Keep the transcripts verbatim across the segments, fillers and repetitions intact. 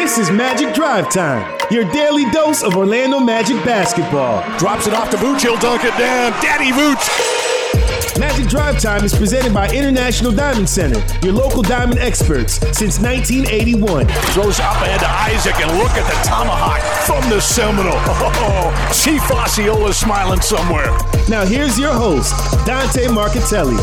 This is Magic Drive Time, your daily dose of Orlando Magic basketball. Drops it off to Vooch, he'll dunk it down. Daddy Vooch! Magic Drive Time is presented by International Diamond Center, your local diamond experts since nineteen eighty-one. Throws up ahead to Isaac, and look at the tomahawk from the Seminole. Oh, see Fossiola smiling somewhere. Now here's your host, Dante Marcatelli.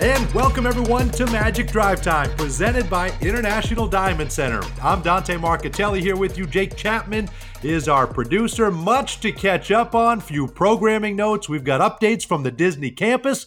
And welcome everyone to Magic Drive Time, presented by International Diamond Center. I'm Dante Marcatelli here with you. Jake Chapman is our producer. Much to catch up on, few programming notes. We've got updates from the Disney campus.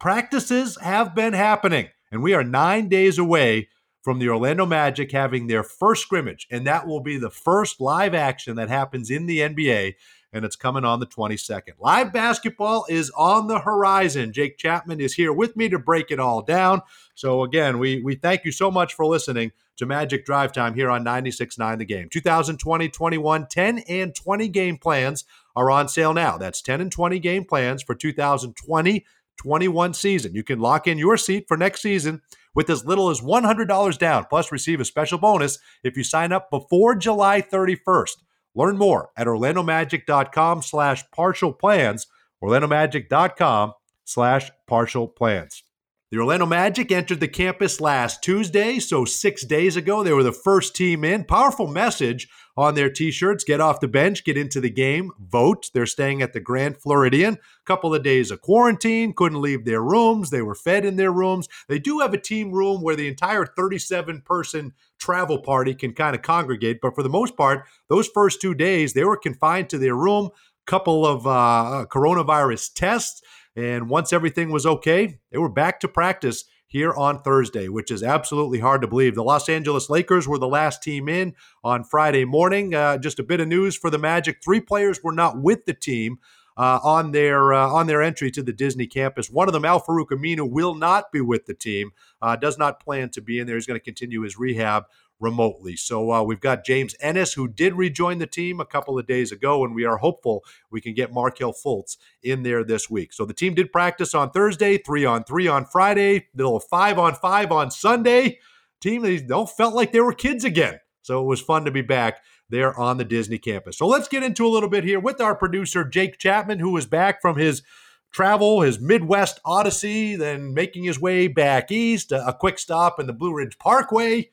Practices have been happening, and we are nine days away from the Orlando Magic having their first scrimmage, and that will be the first live action that happens in the N B A. And it's coming on the twenty-second. Live basketball is on the horizon. Jake Chapman is here with me to break it all down. So again, we we thank you so much for listening to Magic Drive Time here on ninety-six point nine The Game. two thousand twenty, twenty-one, ten and twenty game plans are on sale now. That's ten and twenty game plans for two thousand twenty, twenty-one season. You can lock in your seat for next season with as little as one hundred dollars down, plus receive a special bonus if you sign up before July thirty-first. Learn more at OrlandoMagic.com slash partial plans, OrlandoMagic.com slash partial plans. The Orlando Magic entered the campus last Tuesday, so six days ago. They were the first team in. Powerful message on their T-shirts. Get off the bench, get into the game, vote. They're staying at the Grand Floridian. Couple of days of quarantine, couldn't leave their rooms. They were fed in their rooms. They do have a team room where the entire thirty-seven person travel party can kind of congregate. But for the most part, those first two days, they were confined to their room. Couple of uh, coronavirus tests. And once everything was okay, they were back to practice here on Thursday, which is absolutely hard to believe. The Los Angeles Lakers were the last team in on Friday morning. Uh, just a bit of news for the Magic. Three players were not with the team uh, on their uh, on their entry to the Disney campus. One of them, Al-Farouq Aminu, will not be with the team, uh, does not plan to be in there. He's going to continue his rehab remotely. So uh, we've got James Ennis, who did rejoin the team a couple of days ago, and we are hopeful we can get Markel Fultz in there this week. So the team did practice on Thursday, three on three on Friday, little five on five on Sunday. Team, they all felt like they were kids again. So it was fun to be back there on the Disney campus. So let's get into a little bit here with our producer, Jake Chapman, who is back from his travel, his Midwest odyssey, then making his way back east, a, a quick stop in the Blue Ridge Parkway.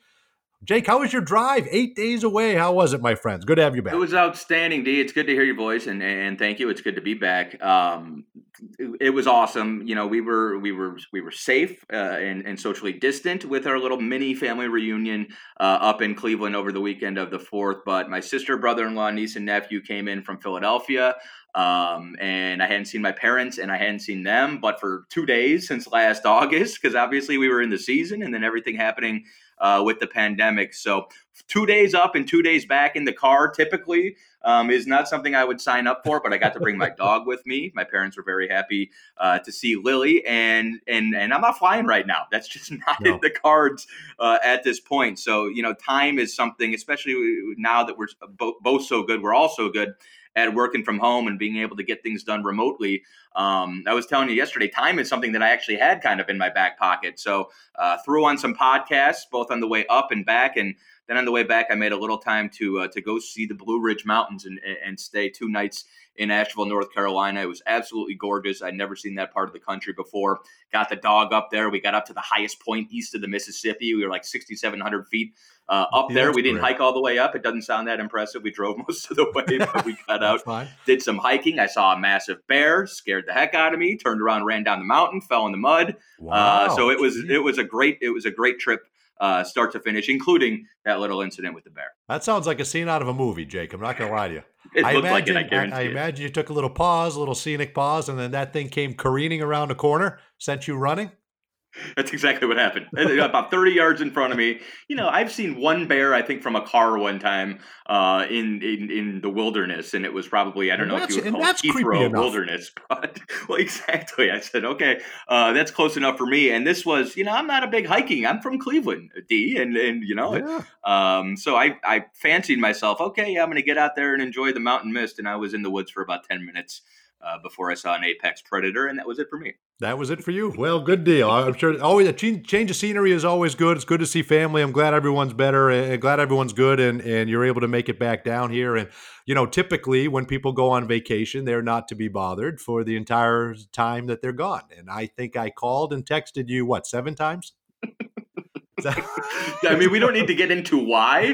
Jake, how was your drive? Eight days away. How was it, my friends? Good to have you back. It was outstanding, D. It's good to hear your voice, and and thank you. It's good to be back. Um, it, it was awesome. You know, we were we were we were safe uh, and and socially distant with our little mini family reunion uh, up in Cleveland over the weekend of the fourth. But my sister, brother-in-law, niece, and nephew came in from Philadelphia. Um, and I hadn't seen my parents and I hadn't seen them, but for two days since last August, because obviously we were in the season and then everything happening uh, with the pandemic. So two days up and two days back in the car typically um, is not something I would sign up for, but I got to bring my dog with me. My parents were very happy uh, to see Lily, and, and, and I'm not flying right now. That's just not no. in the cards uh, at this point. So, you know, time is something, especially now that we're bo- both so good, we're all so good at working from home and being able to get things done remotely. Um, I was telling you yesterday, time is something that I actually had kind of in my back pocket. So uh, threw on some podcasts, both on the way up and back. And then on the way back, I made a little time to uh, to go see the Blue Ridge Mountains and, and stay two nights in Asheville, North Carolina. It was absolutely gorgeous. I'd never seen that part of the country before. Got the dog up there. We got up to the highest point east of the Mississippi. We were like six thousand seven hundred feet uh, up yeah, there. We didn't great. hike all the way up. It doesn't sound that impressive. We drove most of the way, but we got out, fine. did some hiking. I saw a massive bear, scared the heck out of me, turned around, ran down the mountain, fell in the mud. Wow. Uh, so it was it was a great it was a great trip. Uh, start to finish, including that little incident with the bear. That sounds like a scene out of a movie, Jake. I'm not going to lie to you. It I looked imagine, like it, I guarantee I, I it. imagine you took a little pause, a little scenic pause, and then that thing came careening around a corner, sent you running. That's exactly what happened. About thirty yards in front of me. You know, I've seen one bear, I think, from a car one time uh, in, in in the wilderness, and it was probably, I don't and know if you would call it Heathrow wilderness. But, well, exactly. I said, okay, uh, that's close enough for me. And this was, you know, I'm not a big hiking. I'm from Cleveland, D, and, and you know, yeah. um, so I, I fancied myself, okay, yeah, I'm going to get out there and enjoy the mountain mist. And I was in the woods for about ten minutes uh, before I saw an apex predator, and that was it for me. That was it for you. Well, good deal. I'm sure always a change of scenery is always good. It's good to see family. I'm glad everyone's better and glad everyone's good and, and you're able to make it back down here. And, you know, typically when people go on vacation, they're not to be bothered for the entire time that they're gone. And I think I called and texted you, what, seven times? I mean, we don't need to get into why,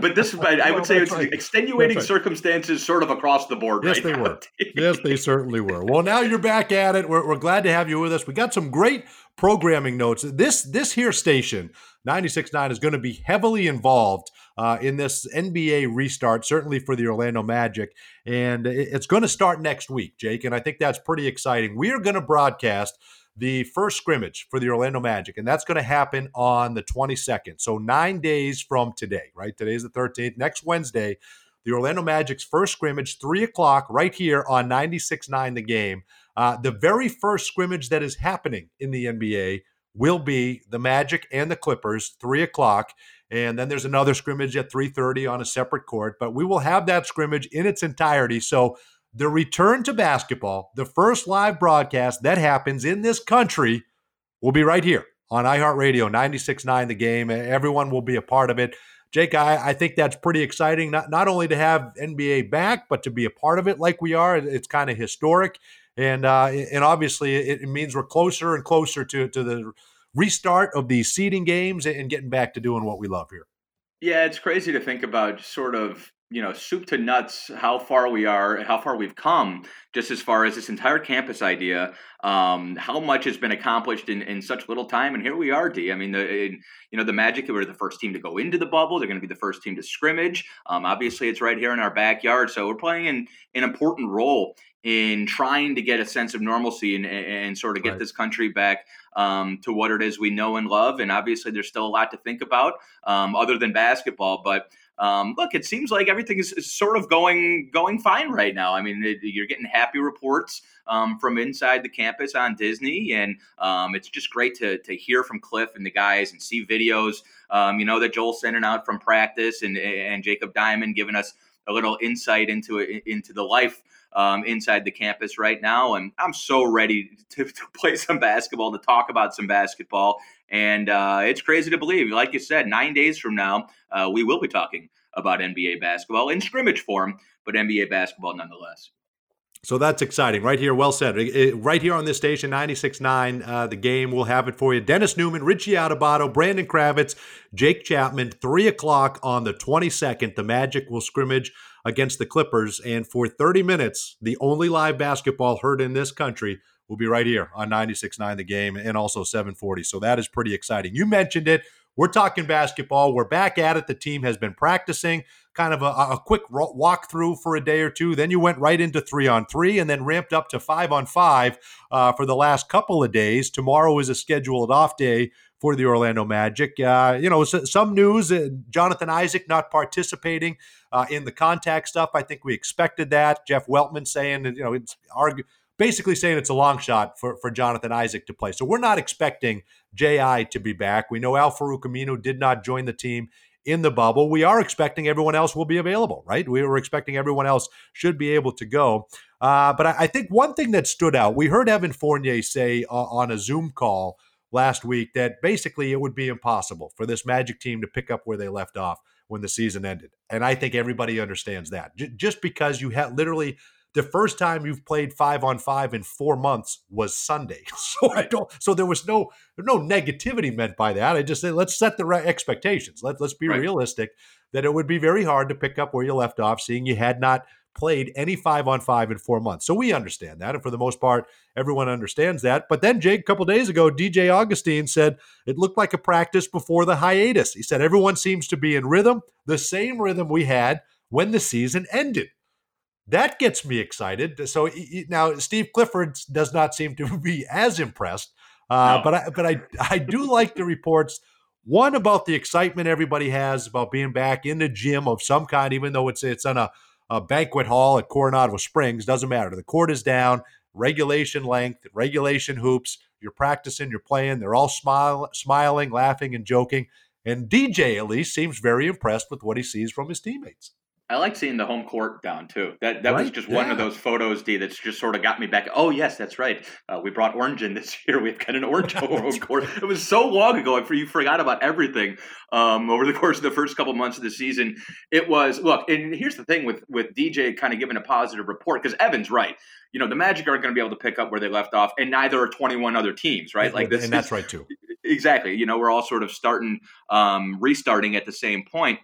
but this, I would say it's extenuating right. circumstances sort of across the board. Yes, right they now. were. Yes, they certainly were. Well, now you're back at it. We're, we're glad to have you with us. We got some great programming notes. This, this here station, ninety-six point nine, is going to be heavily involved uh, in this N B A restart, certainly for the Orlando Magic. And it's going to start next week, Jake, and I think that's pretty exciting. We are going to broadcast the first scrimmage for the Orlando Magic, and that's going to happen on the twenty-second. So nine days from today, right? Today's the thirteenth. Next Wednesday, the Orlando Magic's first scrimmage, three o'clock right here on ninety-six point nine The Game. Uh, the very first scrimmage that is happening in the N B A will be the Magic and the Clippers, three o'clock. And then there's another scrimmage at three thirty on a separate court. But we will have that scrimmage in its entirety. So the return to basketball, the first live broadcast that happens in this country, will be right here on iHeartRadio, ninety-six point nine The Game. Everyone will be a part of it. Jake, I, I think that's pretty exciting, not, not only to have N B A back, but to be a part of it like we are. It's kind of historic, and uh, and obviously it, it means we're closer and closer to, to the restart of these seeding games and getting back to doing what we love here. Yeah, it's crazy to think about sort of, you know, soup to nuts, how far we are, how far we've come, just as far as this entire campus idea, um, how much has been accomplished in, in such little time. And here we are, D. I mean, the in, you know, the Magic were the first team to go into the bubble. They're going to be the first team to scrimmage. Um, obviously, it's right here in our backyard. So we're playing an, an important role in trying to get a sense of normalcy and, and sort of get right. this country back um, to what it is we know and love. And obviously, there's still a lot to think about um, other than basketball. But Um, look, it seems like everything is sort of going going fine right now. I mean, it, you're getting happy reports um, from inside the campus on Disney, and um, it's just great to to hear from Cliff and the guys and see videos, um, you know, that Joel's sending out from practice, and and Jacob Diamond giving us a little insight into it, into the life um, inside the campus right now. And I'm so ready to, to play some basketball, to talk about some basketball. And uh, it's crazy to believe, like you said, nine days from now, uh, we will be talking about N B A basketball in scrimmage form, but N B A basketball nonetheless. So that's exciting. Right here, well said. It, it, right here on this station, ninety-six point nine, uh, The Game, will have it for you. Dennis Newman, Richie Adubato, Brandon Kravitz, Jake Chapman, three o'clock on the twenty-second. The Magic will scrimmage against the Clippers. And for thirty minutes, the only live basketball heard in this country will be right here on ninety-six point nine The Game and also seven forty. So that is pretty exciting. You mentioned it. We're talking basketball. We're back at it. The team has been practicing, kind of a, a quick walkthrough for a day or two. Then you went right into three-on-three and then ramped up to five-on-five uh, for the last couple of days. Tomorrow is a scheduled off day for the Orlando Magic. Uh, you know, so, some news, uh, Jonathan Isaac not participating uh, in the contact stuff. I think we expected that. Jeff Weltman saying, you know, it's argu- basically saying it's a long shot for, for Jonathan Isaac to play. So we're not expecting J I to be back. We know Al-Farouq Aminu did not join the team in the bubble. We are expecting everyone else will be available, right? We were expecting everyone else should be able to go. Uh, but I, I think one thing that stood out, we heard Evan Fournier say uh, on a Zoom call last week that basically it would be impossible for this Magic team to pick up where they left off when the season ended. And I think everybody understands that. J- just because you had literally – the first time you've played five on five in four months was Sunday. So I don't. So there was no no negativity meant by that. I just said let's set the right expectations. Let let's be right. realistic that it would be very hard to pick up where you left off, seeing you had not played any five on five in four months. So we understand that, and for the most part, everyone understands that. But then, Jake, a couple days ago, D J Augustine said it looked like a practice before the hiatus. He said everyone seems to be in rhythm, the same rhythm we had when the season ended. That gets me excited. So now Steve Clifford does not seem to be as impressed, uh, no. but I, but I I do like the reports. One, about the excitement everybody has about being back in the gym of some kind, even though it's it's on a, a banquet hall at Coronado Springs. Doesn't matter. The court is down. Regulation length. Regulation hoops. You're practicing. You're playing. They're all smile, smiling, laughing, and joking. And D J at least seems very impressed with what he sees from his teammates. I like seeing the home court down, too. That that right? was just yeah. one of those photos, D, that's just sort of got me back. Oh, yes, that's right. Uh, we brought orange in this year. We've got an orange home court. It was so long ago. You forgot about everything um, over the course of the first couple months of the season. It was, look, and here's the thing with, with D J kind of giving a positive report, because Evan's right. You know, the Magic aren't going to be able to pick up where they left off, and neither are twenty-one other teams, right? Like this, And that's right, too. Exactly. You know, we're all sort of starting, um, restarting at the same point.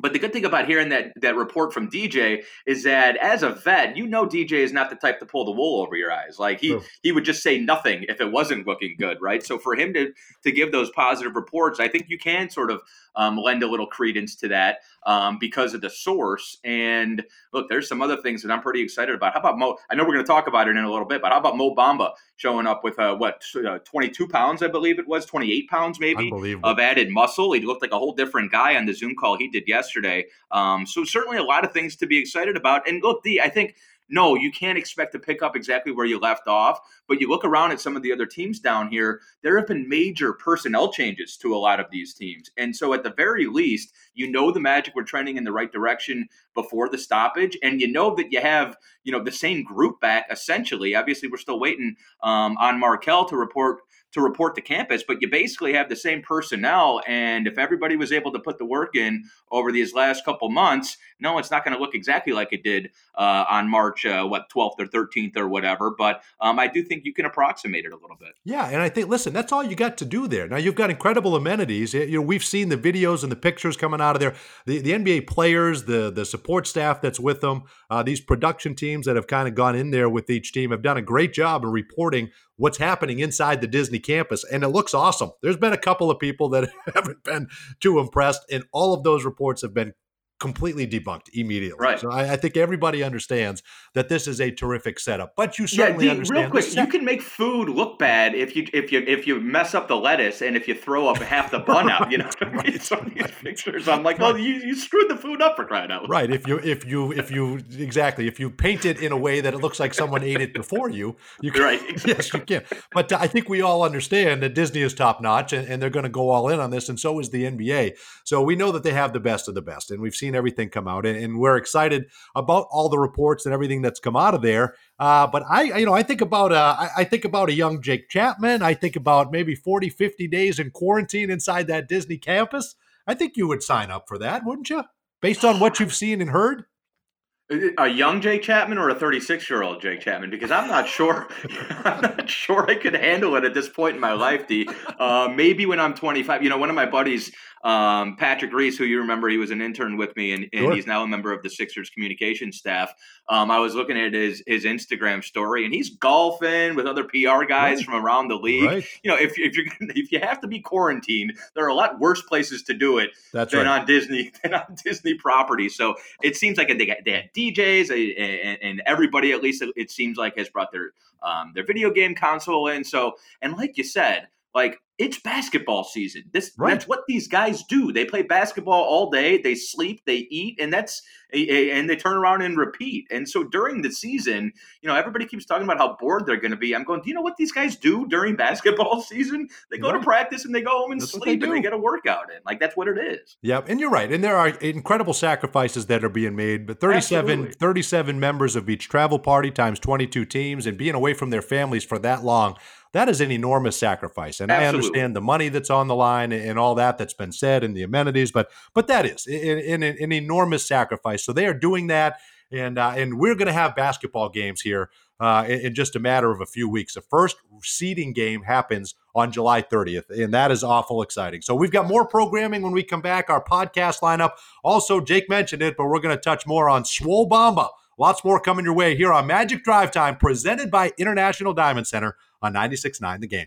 But the good thing about hearing that that report from D J is that as a vet, you know D J is not the type to pull the wool over your eyes. Like he, he would just say nothing if it wasn't looking good, right? So for him to to give those positive reports, I think you can sort of um, lend a little credence to that um, because of the source. And look, there's some other things that I'm pretty excited about. How about Mo? I know we're going to talk about it in a little bit, but how about Mo Bamba showing up with uh, what uh, twenty-two pounds, I believe it was, twenty-eight pounds maybe of added muscle. He looked like a whole different guy on the Zoom call he did yesterday. Yesterday. Um, so certainly a lot of things to be excited about. And look, D, I think, no, you can't expect to pick up exactly where you left off, but you look around at some of the other teams down here, there have been major personnel changes to a lot of these teams. And so at the very least, you know the Magic were trending in the right direction before the stoppage, and you know that you have, you know, the same group back essentially. Obviously, we're still waiting um, on Markel to report to report to campus, but you basically have the same personnel. And if everybody was able to put the work in over these last couple months, no, it's not going to look exactly like it did uh, on March, uh, what, twelfth or thirteenth or whatever. But um, I do think you can approximate it a little bit. Yeah. And I think, listen, that's all you got to do there. Now you've got incredible amenities. You know, we've seen the videos and the pictures coming out of there, the, the N B A players, the, the support staff that's with them, uh, these production teams that have kind of gone in there with each team have done a great job in reporting what's happening inside the Disney campus, and it looks awesome. There's been a couple of people that haven't been too impressed, and all of those reports have been completely debunked immediately. Right. So I, I think everybody understands that this is a terrific setup. But you certainly yeah, D, understand. Real quick, you can make food look bad if you if you if you mess up the lettuce and if you throw up half the bun right, out. You know, what right, I mean? Some of these right. pictures, I'm like, well, right. you, you screwed the food up for crying out loud. Right. If you if you if you exactly if you paint it in a way that it looks like someone ate it before you, you can, right. Exactly. Yes, you can. But I think we all understand that Disney is top notch, and, and they're going to go all in on this, and so is the N B A. So we know that they have the best of the best, and we've seen everything come out, and we're excited about all the reports and everything that's come out of there. Uh, but I, you know, I think about uh, I, I think about a young Jake Chapman. I think about maybe forty, fifty days in quarantine inside that Disney campus. I think you would sign up for that, wouldn't you? Based on what you've seen and heard. A young Jake Chapman or a thirty-six-year-old Jake Chapman? Because I'm not sure I'm not sure I could handle it at this point in my life, D. Uh, maybe when I'm twenty-five. You know, one of my buddies, um, Patrick Reese, who you remember, he was an intern with me, and, and sure. he's now a member of the Sixers communications staff. Um, I was looking at his his Instagram story, and he's golfing with other P R guys right. from around the league. Right. You know, if if you if you have to be quarantined, there are a lot worse places to do it That's than right. on Disney than on Disney property. So it seems like they got they had D Js and, and everybody, at least it seems like, has brought their um, their video game console in. So, and like you said, like it's basketball season. This right. that's what these guys do. They play basketball all day. They sleep. They eat, and that's and they turn around and repeat. And so during the season, you know, everybody keeps talking about how bored they're going to be. I'm going, do you know what these guys do during basketball season? They go right. to practice and they go home and that's sleep they and they get a workout in. Like that's what it is. Yep, and you're right. And there are incredible sacrifices that are being made. But thirty-seven, thirty-seven members of each travel party times twenty-two teams and being away from their families for that long. That is an enormous sacrifice. And Absolutely. I understand the money that's on the line and all that that's been said and the amenities, but but that is an, an, an enormous sacrifice. So they are doing that, and uh, and we're going to have basketball games here uh, in, in just a matter of a few weeks. The first seeding game happens on July thirtieth, and that is awful exciting. So we've got more programming when we come back, our podcast lineup. Also, Jake mentioned it, but we're going to touch more on Swole Bamba. Lots more coming your way here on Magic Drive Time, presented by International Diamond Center on ninety-six point nine The Game.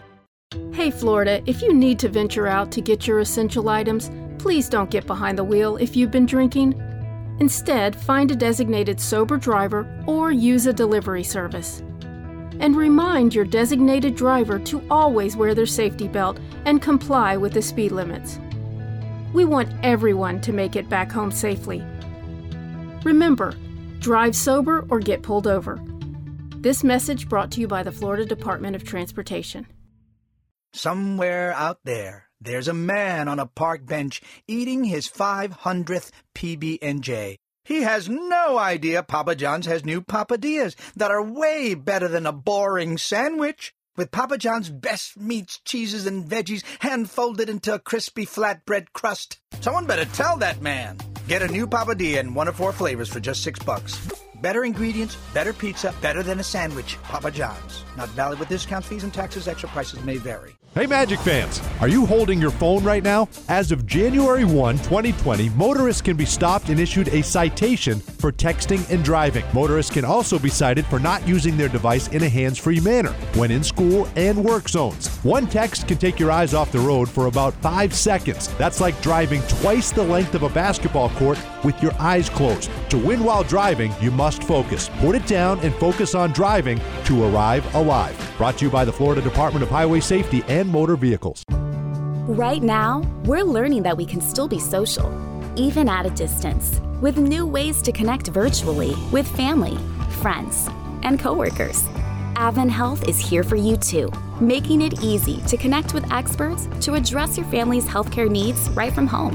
Hey Florida, if you need to venture out to get your essential items, please don't get behind the wheel if you've been drinking. Instead, find a designated sober driver or use a delivery service. And remind your designated driver to always wear their safety belt and comply with the speed limits. We want everyone to make it back home safely. Remember, drive sober or get pulled over. This message brought to you by the Florida Department of Transportation. Somewhere out there, there's a man on a park bench eating his five hundredth P B and J. He has no idea Papa John's has new papadillas that are way better than a boring sandwich. With Papa John's best meats, cheeses, and veggies hand-folded into a crispy flatbread crust. Someone better tell that man. Get a new papadilla in one of four flavors for just six bucks. Better ingredients, better pizza, better than a sandwich. Papa John's. Not valid with discounts, fees, and taxes. Extra prices may vary. Hey, Magic fans, are you holding your phone right now? As of January first, twenty twenty, motorists can be stopped and issued a citation for texting and driving. Motorists can also be cited for not using their device in a hands-free manner when in school and work zones. One text can take your eyes off the road for about five seconds. That's like driving twice the length of a basketball court with your eyes closed. To win while driving, you must focus. Put it down and focus on driving to arrive alive. Brought to you by the Florida Department of Highway Safety and Motor Vehicles. Right now, we're learning that we can still be social, even at a distance, with new ways to connect virtually with family, friends, and coworkers. Advent Health is here for you too, making it easy to connect with experts to address your family's healthcare needs right from home.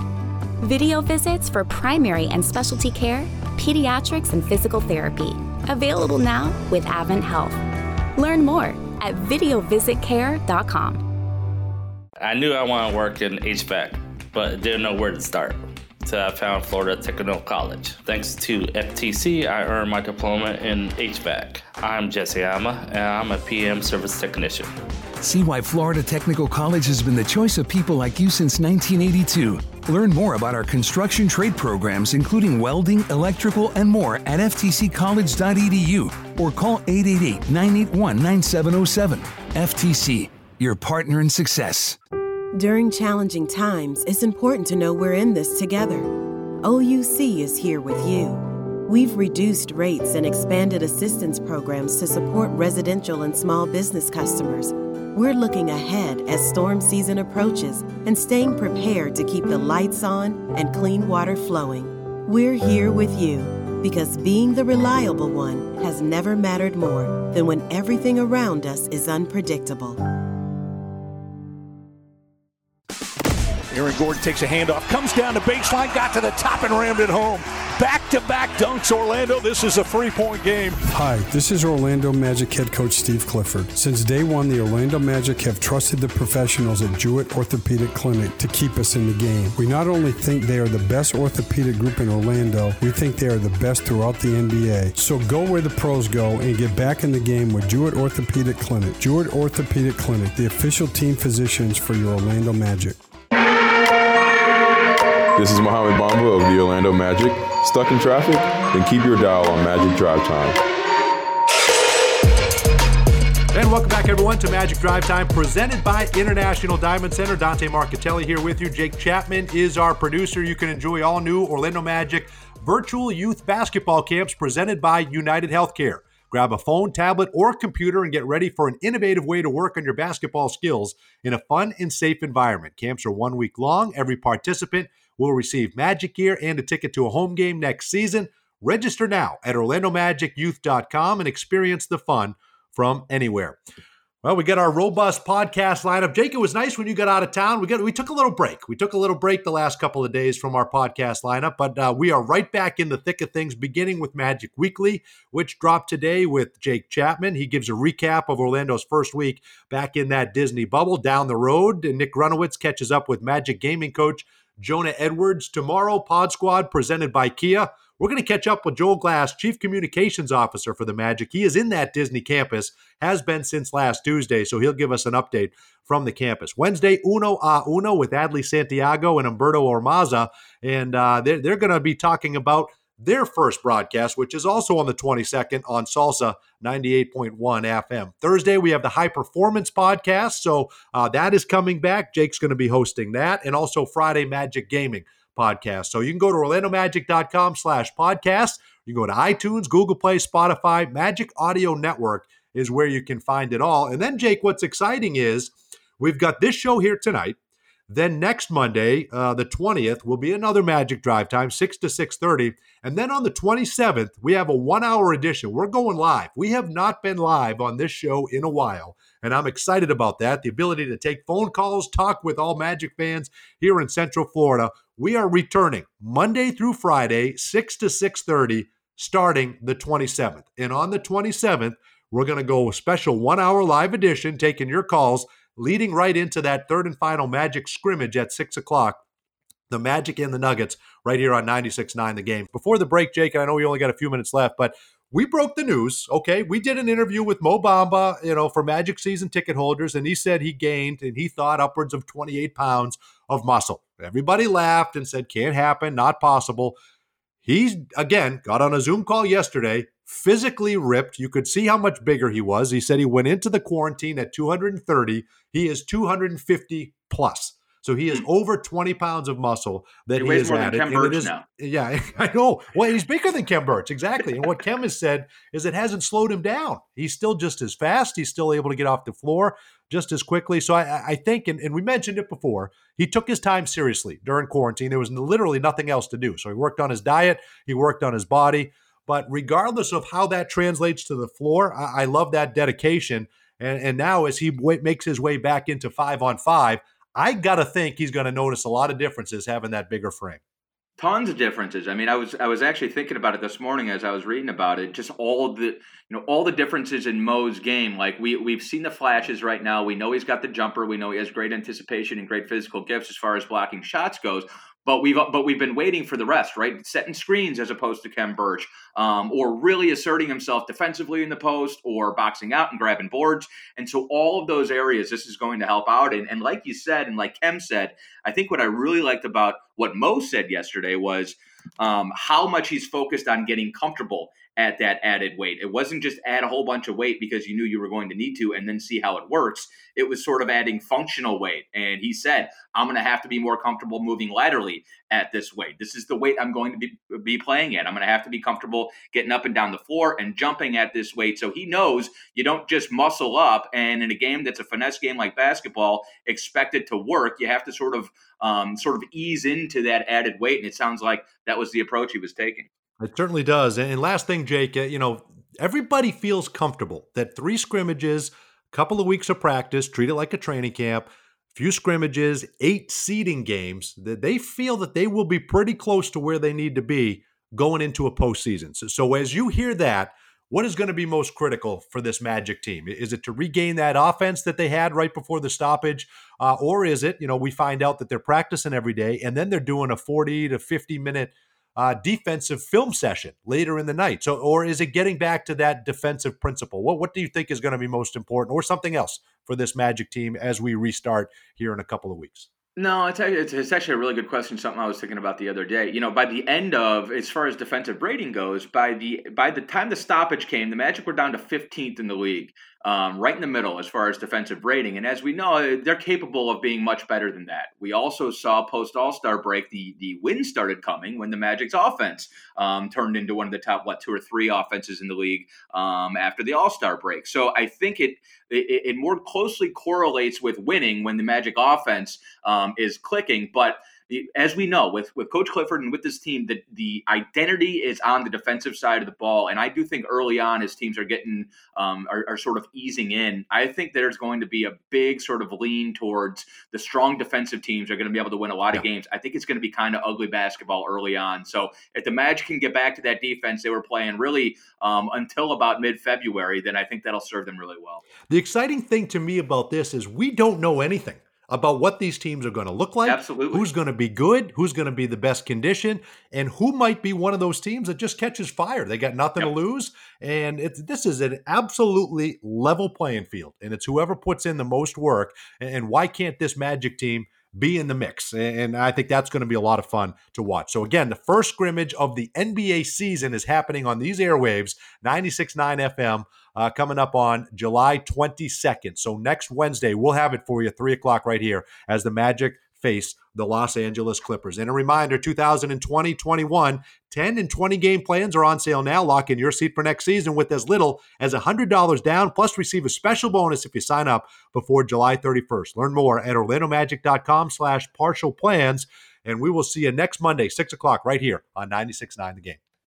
Video visits for primary and specialty care, pediatrics, and physical therapy. Available now with Advent Health. Learn more at video visit care dot com. I knew I wanted to work in H V A C, but didn't know where to start. So I found Florida Technical College. Thanks to F T C, I earned my diploma in H V A C. I'm Jesse Ama, and I'm a P M service technician. See why Florida Technical College has been the choice of people like you since nineteen eighty-two. Learn more about our construction trade programs, including welding, electrical, and more at f t c college dot e d u or call eight eight eight, nine eight one, nine seven zero seven. F T C, your partner in success. During challenging times, it's important to know we're in this together. O U C is here with you. We've reduced rates and expanded assistance programs to support residential and small business customers. We're looking ahead as storm season approaches and staying prepared to keep the lights on and clean water flowing. We're here with you because being the reliable one has never mattered more than when everything around us is unpredictable. Aaron Gordon takes a handoff, comes down to baseline, got to the top and rammed it home. Back-to-back dunks, Orlando. This is a three-point game. Hi, this is Orlando Magic head coach Steve Clifford. Since day one, the Orlando Magic have trusted the professionals at Jewett Orthopedic Clinic to keep us in the game. We not only think they are the best orthopedic group in Orlando, we think they are the best throughout the N B A. So go where the pros go and get back in the game with Jewett Orthopedic Clinic. Jewett Orthopedic Clinic, the official team physicians for your Orlando Magic. This is Mohamed Bamba of the Orlando Magic. Stuck in traffic? Then keep your dial on Magic Drive Time. And welcome back, everyone, to Magic Drive Time, presented by International Diamond Center. Dante Marcatelli here with you. Jake Chapman is our producer. You can enjoy all new Orlando Magic virtual youth basketball camps presented by United Healthcare. Grab a phone, tablet, or computer and get ready for an innovative way to work on your basketball skills in a fun and safe environment. Camps are one week long. Every participant will receive Magic gear and a ticket to a home game next season. Register now at Orlando Magic Youth dot com and experience the fun from anywhere. Well, we got our robust podcast lineup. Jake, it was nice when you got out of town. We got we took a little break. We took a little break the last couple of days from our podcast lineup, but uh, we are right back in the thick of things, beginning with Magic Weekly, which dropped today with Jake Chapman. He gives a recap of Orlando's first week back in that Disney bubble. Down the road, and Nick Grunowitz catches up with Magic Gaming coach Jonah Edwards. Tomorrow, Pod Squad presented by Kia. We're going to catch up with Joel Glass, Chief Communications Officer for the Magic. He is in that Disney campus, has been since last Tuesday, so he'll give us an update from the campus. Wednesday, Uno a Uno with Adley Santiago and Humberto Ormaza, and uh, they're, they're going to be talking about their first broadcast, which is also on the twenty-second on Salsa ninety-eight point one F M. Thursday, we have the High Performance Podcast, so uh, that is coming back. Jake's going to be hosting that, and also Friday, Magic Gaming. podcast. So you can go to Orlando Magic dot com slash podcast. You can go to iTunes, Google Play, Spotify. Magic Audio Network is where you can find it all. And then, Jake, what's exciting is we've got this show here tonight. Then next Monday, uh, the twentieth, will be another Magic Drive Time, six to six thirty. And then on the twenty-seventh, we have a one-hour edition. We're going live. We have not been live on this show in a while, and I'm excited about that. The ability to take phone calls, talk with all Magic fans here in Central Florida. We are returning Monday through Friday, six to six thirty, starting the twenty-seventh. And on the twenty-seventh, we're going to go a special one-hour live edition, taking your calls, leading right into that third and final Magic scrimmage at six o'clock, the Magic and the Nuggets, right here on ninety-six point nine The Game. Before the break, Jake, and I know we only got a few minutes left, but we broke the news, okay? We did an interview with Mo Bamba, you know, for Magic season ticket holders, and he said he gained, and he thought, upwards of twenty-eight pounds of muscle. Everybody laughed and said, can't happen, not possible. He's, again, got on a Zoom call yesterday, physically ripped. You could see how much bigger he was. He said he went into the quarantine at two hundred thirty. He is two hundred fifty plus. So he is over twenty pounds of muscle that he, he has added. He weighs more than Khem Birch now. Yeah, I know. Well, he's bigger than Khem Birch, exactly. And what Khem has said is it hasn't slowed him down. He's still just as fast. He's still able to get off the floor just as quickly. So I, I think, and, and we mentioned it before, he took his time seriously during quarantine. There was literally nothing else to do. So he worked on his diet. He worked on his body. But regardless of how that translates to the floor, I, I love that dedication. And, and now as he w- makes his way back into five-on-five, I got to think he's going to notice a lot of differences having that bigger frame. Tons of differences. I mean, I was I was actually thinking about it this morning as I was reading about it. Just all the you know all the differences in Mo's game. Like we we've seen the flashes right now. We know he's got the jumper. We know he has great anticipation and great physical gifts as far as blocking shots goes. But we've but we've been waiting for the rest, right? Setting screens as opposed to Khem Birch, um, or really asserting himself defensively in the post, or boxing out and grabbing boards. And so all of those areas, this is going to help out. And, and like you said, and like Khem said, I think what I really liked about what Mo said yesterday was um, how much he's focused on getting comfortable at that added weight. It wasn't just add a whole bunch of weight because you knew you were going to need to and then see how it works. It was sort of adding functional weight. And he said, I'm going to have to be more comfortable moving laterally at this weight. This is the weight I'm going to be, be playing at. I'm going to have to be comfortable getting up and down the floor and jumping at this weight. So he knows you don't just muscle up. And in a game that's a finesse game like basketball, expect it to work. You have to sort of um, sort of ease into that added weight. And it sounds like that was the approach he was taking. It certainly does. And last thing, Jake, you know, everybody feels comfortable that three scrimmages, a couple of weeks of practice, treat it like a training camp, a few scrimmages, eight seeding games, that they feel that they will be pretty close to where they need to be going into a postseason. So, so as you hear that, what is going to be most critical for this Magic team? Is it to regain that offense that they had right before the stoppage? Uh, or is it, you know, we find out that they're practicing every day and then they're doing a forty to fifty minute Uh, defensive film session later in the night? So, or is it getting back to that defensive principle? What what do you think is going to be most important, or something else for this Magic team as we restart here in a couple of weeks? No, it's, it's, it's actually a really good question, something I was thinking about the other day. You know, by the end of, as far as defensive rating goes, by the by the time the stoppage came, the Magic were down to fifteenth in the league, um, right in the middle as far as defensive rating. And as we know, they're capable of being much better than that. We also saw post-All-Star break, the, the win started coming when the Magic's offense um, turned into one of the top, what, two or three offenses in the league um, after the All-Star break. So I think it, it, it more closely correlates with winning when the Magic offense um, is clicking. But as we know, with, with Coach Clifford and with this team, the, the identity is on the defensive side of the ball. And I do think early on, as teams are getting, um, are, are sort of easing in, I think there's going to be a big sort of lean towards the strong defensive teams are going to be able to win a lot yeah. of games. I think it's going to be kind of ugly basketball early on. So if the Magic can get back to that defense they were playing really um, until about mid-February, then I think that'll serve them really well. The exciting thing to me about this is we don't know anything about what these teams are going to look like, Absolutely. Who's going to be good, who's going to be the best condition, and who might be one of those teams that just catches fire. They got nothing yep. to lose, and it's, this is an absolutely level playing field, and it's whoever puts in the most work, and why can't this Magic team be in the mix? And I think that's going to be a lot of fun to watch. So again, the first scrimmage of the N B A season is happening on these airwaves, ninety-six point nine F M, uh, coming up on July twenty-second. So next Wednesday, we'll have it for you, three o'clock right here, as the Magic face the Los Angeles Clippers. And a reminder, two thousand twenty, twenty-one, ten and twenty game plans are on sale now. Lock in your seat for next season with as little as one hundred dollars down, plus receive a special bonus if you sign up before July thirty-first. Learn more at Orlando Magic dot com slash partial plans, and we will see you next Monday, six o'clock, right here on ninety-six point nine The Game.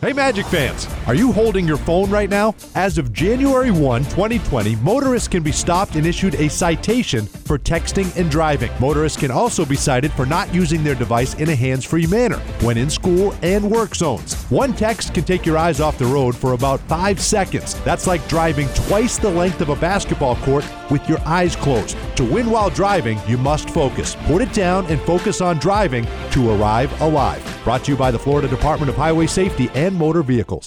Hey Magic fans, are you holding your phone right now? As of January first, twenty twenty, motorists can be stopped and issued a citation for texting and driving. Motorists can also be cited for not using their device in a hands-free manner when in school and work zones. One text can take your eyes off the road for about five seconds. That's like driving twice the length of a basketball court with your eyes closed. To win while driving, you must focus. Put it down and focus on driving to arrive alive. Brought to you by the Florida Department of Highway Safety and Motor Vehicles.